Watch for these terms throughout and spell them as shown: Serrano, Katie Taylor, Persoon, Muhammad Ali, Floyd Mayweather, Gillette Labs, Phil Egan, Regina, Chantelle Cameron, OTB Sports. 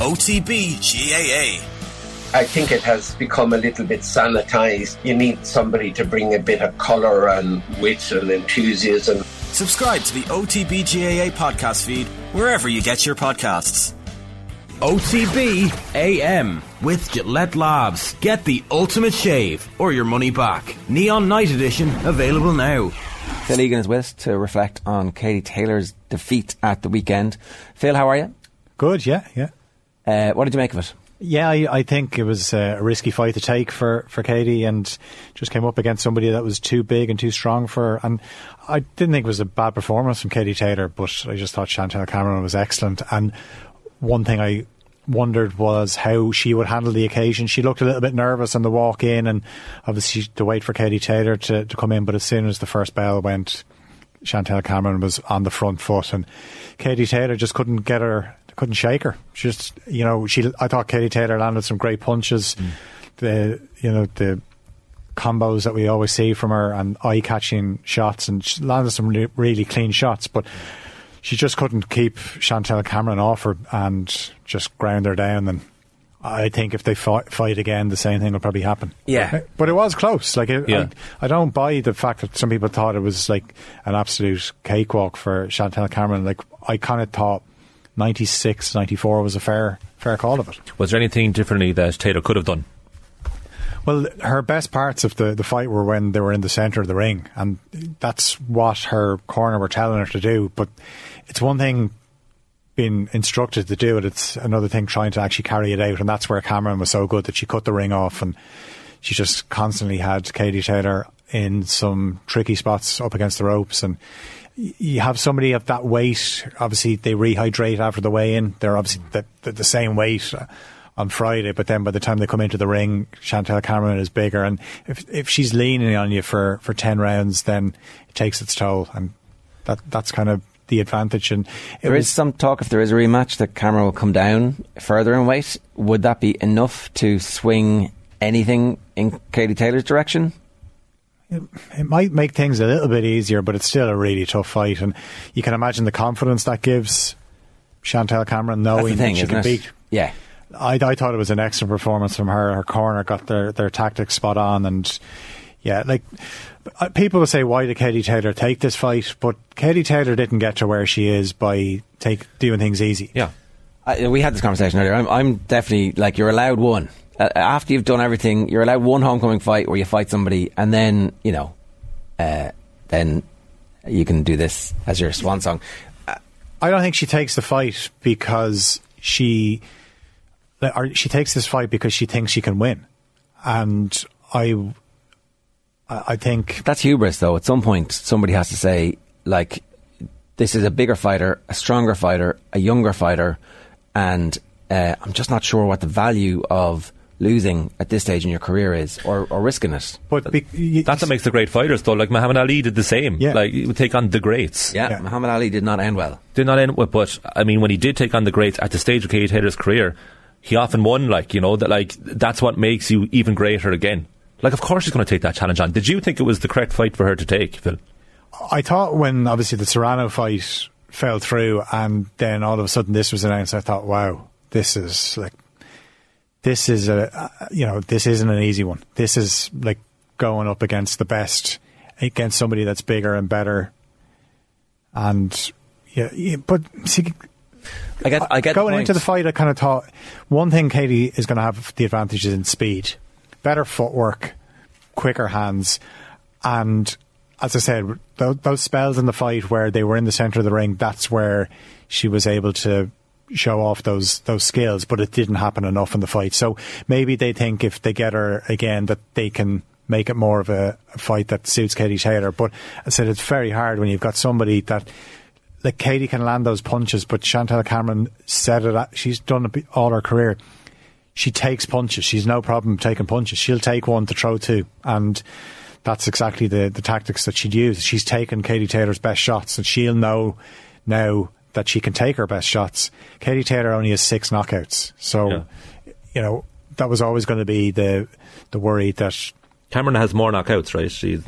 OTB GAA. I think it has become a little bit sanitized. You need somebody to bring a bit of color and wit and enthusiasm. Subscribe to the OTB GAA podcast feed wherever you get your podcasts. OTB AM with Gillette Labs. Get the ultimate shave or your money back. Neon Night Edition available now. Phil Egan is with us to reflect on Katie Taylor's defeat at the weekend. Phil, how are you? Good, yeah. What did you make of it? Yeah, I think it was a risky fight to take for Katie, and just came up against somebody that was too big and too strong for her. And I didn't think it was a bad performance from Katie Taylor, but I just thought Chantelle Cameron was excellent. And one thing I wondered was how she would handle the occasion. She looked a little bit nervous on the walk in, and obviously to wait for Katie Taylor to come in. But as soon as the first bell went, Chantelle Cameron was on the front foot, and Katie Taylor just couldn't shake her. Just, you know, I thought Katie Taylor landed some great punches, the combos that we always see from her, and eye-catching shots, and she landed some really clean shots, but she just couldn't keep Chantelle Cameron off her and just ground her down. And I think if they fight again, the same thing will probably happen. Yeah. But it was close. I don't buy the fact that some people thought it was like an absolute cakewalk for Chantelle Cameron. Like, I kind of thought 96, 94 was a fair call of it. Was there anything differently that Taylor could have done? Well, her best parts of the fight were when they were in the centre of the ring, and that's what her corner were telling her to do. But it's one thing being instructed to do it, it's another thing trying to actually carry it out, and that's where Cameron was so good, that she cut the ring off, and she just constantly had Katie Taylor in some tricky spots up against the ropes. And you have somebody of that weight, obviously they rehydrate after the weigh-in, they're obviously the same weight on Friday, but then by the time they come into the ring, Chantelle Cameron is bigger, and if she's leaning on you for 10 rounds, then it takes its toll, and that's kind of the advantage. And there is some talk, if there is a rematch, that Cameron will come down further in weight. Would that be enough to swing anything in Katie Taylor's direction? It might make things a little bit easier, but it's still a really tough fight, and you can imagine the confidence that gives Chantelle Cameron knowing that she can beat. Yeah, I thought it was an excellent performance from her. Her corner got their tactics spot on, and yeah, like people will say, why did Katie Taylor take this fight? But Katie Taylor didn't get to where she is by doing things easy. Yeah, we had this conversation earlier. I'm definitely like, you're allowed one. After you've done everything, you're allowed one homecoming fight where you fight somebody, and then, you know, then you can do this as your swan song. I don't think she takes the fight because she takes this fight because she thinks she can win. And I think that's hubris, though. At some point, somebody has to say, like, this is a bigger fighter, a stronger fighter, a younger fighter, and I'm just not sure what the value of losing at this stage in your career is, or risking it. But that's what makes the great fighters, though. Like, Muhammad Ali did the same. Yeah. Like, he would take on the greats. Yeah, Muhammad Ali did not end well. But I mean, when he did take on the greats at the stage of Katie Taylor's career, he often won. Like, you know, that, like, that's what makes you even greater again. Like, of course she's going to take that challenge on. Did you think it was the correct fight for her to take, Phil? I thought when, obviously, the Serrano fight fell through, and then all of a sudden this was announced, I thought, wow, this isn't an easy one. This is like going up against the best, against somebody that's bigger and better. And yeah but see, I get going into the fight, I kind of thought one thing, Katie is going to have the advantages in speed, better footwork, quicker hands, and as I said, those spells in the fight where they were in the centre of the ring, that's where she was able to show off those skills, but it didn't happen enough in the fight. So maybe they think if they get her again that they can make it more of a fight that suits Katie Taylor. But I said, it's very hard when you've got somebody that, like, Katie can land those punches, but Chantelle Cameron said it, she's done it all her career. She takes punches. She's no problem taking punches. She'll take one to throw two, and that's exactly the tactics that she'd use. She's taken Katie Taylor's best shots, and she'll know now that she can take her best shots. Katie Taylor only has 6 knockouts. So, you know, that was always going to be the worry that... Cameron has more knockouts, right? She's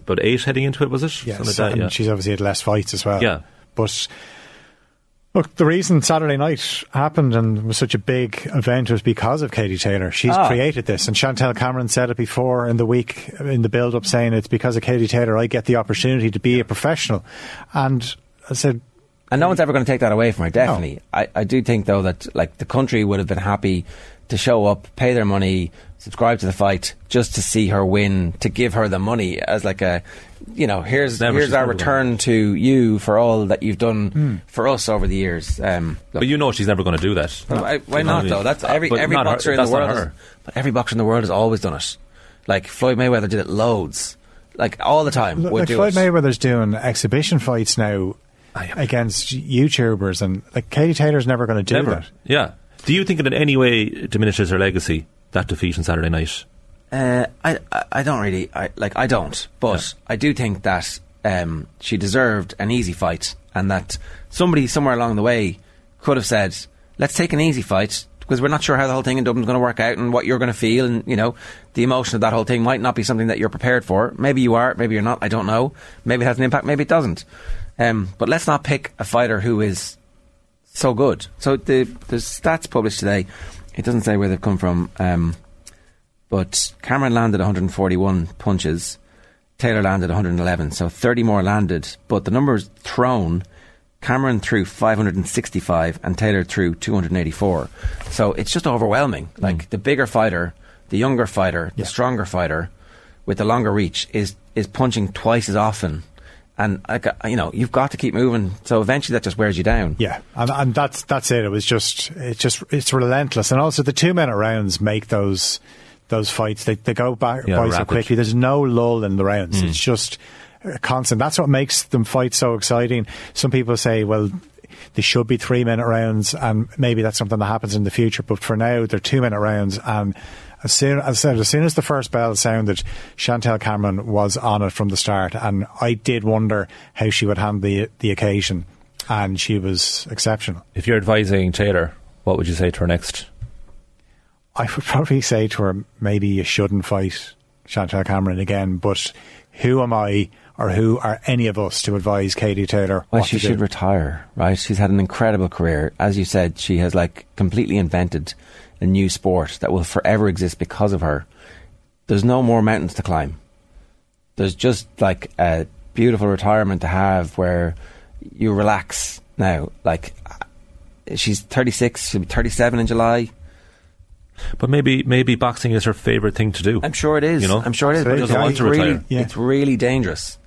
about 8 heading into it, was it? Yes, and she's obviously had less fights as well. Yeah. But Look, the reason Saturday night happened and was such a big event was because of Katie Taylor. She's created this, and Chantelle Cameron said it before in the week, in the build-up, saying it's because of Katie Taylor I get the opportunity to be a professional. And I said... And no one's ever going to take that away from her, definitely. No. I do think, though, that like the country would have been happy to show up, pay their money, subscribe to the fight, just to see her win, to give her the money as like a, you know, here's our return to you for all that you've done for us over the years. But you know she's never going to do that. No. Why not, though? That's every boxer in the world. But every boxer in the world has always done it. Like Floyd Mayweather did it loads, like all the time. Floyd Mayweather's doing exhibition fights now against YouTubers, and like Katie Taylor's never going to do that. Yeah. Do you think it in any way diminishes her legacy, that defeat on Saturday night? I don't really. I don't. But yeah. I do think that she deserved an easy fight, and that somebody somewhere along the way could have said, let's take an easy fight, because we're not sure how the whole thing in Dublin's going to work out and what you're going to feel, and, you know, the emotion of that whole thing might not be something that you're prepared for. Maybe you are, maybe you're not, I don't know. Maybe it has an impact, maybe it doesn't. But let's not pick a fighter who is so good. So the stats published today, it doesn't say where they've come from, but Cameron landed 141 punches, Taylor landed 111, so 30 more landed, but the numbers thrown, Cameron threw 565 and Taylor threw 284, so it's just overwhelming. Like the bigger fighter, the younger fighter, the stronger fighter with the longer reach is punching twice as often. And, you know, you've got to keep moving. So eventually that just wears you down. Yeah. And that's it. It was just, it's relentless. And also the 2-minute rounds make those fights. They go back by so quickly. There's no lull in the rounds. It's just constant. That's what makes them fight so exciting. Some people say, well, they should be 3-minute rounds, and maybe that's something that happens in the future. But for now, they're 2-minute rounds. And as soon as the first bell sounded, Chantelle Cameron was on it from the start. And I did wonder how she would handle the occasion. And she was exceptional. If you're advising Taylor, what would you say to her next? I would probably say to her, maybe you shouldn't fight Chantelle Cameron again. But who am I, or who are any of us, to advise Katie Taylor? Well, she should retire, right? She's had an incredible career. As you said, she has like completely invented a new sport that will forever exist because of her. There's no more mountains to climb. There's just like a beautiful retirement to have where you relax now. Like she's 36, she'll be 37 in July. But maybe boxing is her favourite thing to do. I'm sure it is. You know? I'm sure it is. But it's really dangerous.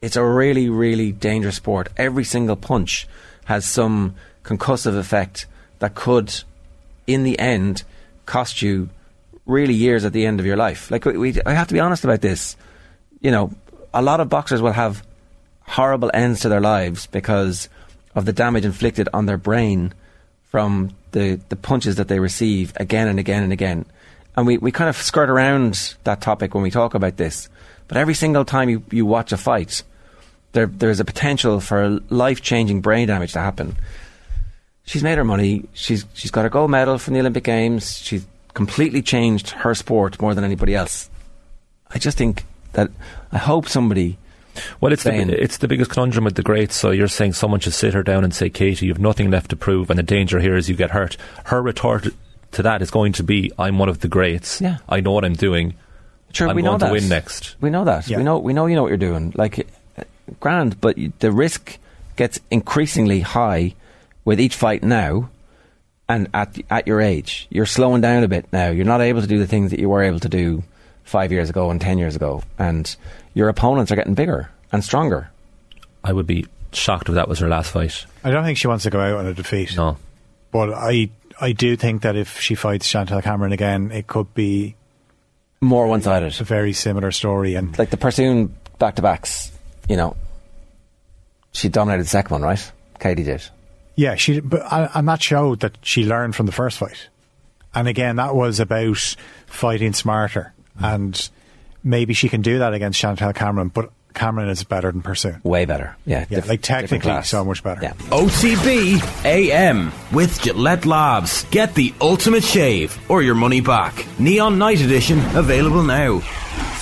It's a really, really dangerous sport. Every single punch has some concussive effect that could, in the end, cost you really years at the end of your life. Like I have to be honest about this. You know, a lot of boxers will have horrible ends to their lives because of the damage inflicted on their brain from the punches that they receive again and again and again. And we kind of skirt around that topic when we talk about this. But every single time you watch a fight, there is a potential for life-changing brain damage to happen. She's made her money. She's got her gold medal from the Olympic Games. She's completely changed her sport more than anybody else. I just think that I hope somebody... Well, it's the biggest conundrum with the greats. So you're saying someone should sit her down and say, Katie, you've nothing left to prove, and the danger here is you get hurt. Her retort to that is going to be, I'm one of the greats. Yeah. I know what I'm doing. Sure, I'm going to win next. We know that. Yeah. We know you know what you're doing. Like, grand, but the risk gets increasingly high with each fight now, and at your age. You're slowing down a bit now. You're not able to do the things that you were able to do 5 years ago and 10 years ago, and your opponents are getting bigger and stronger. I would be shocked if that was her last fight. I don't think she wants to go out on a defeat. No. But I do think that if she fights Chantelle Cameron again, it could be more one-sided. A very similar story. And like the Persoon back-to-backs, you know, she dominated the second one, right? Katie did. Yeah, and that showed that she learned from the first fight. And again, that was about fighting smarter. And maybe she can do that against Chantelle Cameron, but Cameron is better than Persoon. Way better. Yeah like technically so much better. Yeah. OTB AM with Gillette Labs. Get the ultimate shave or your money back. Neon Night Edition available now.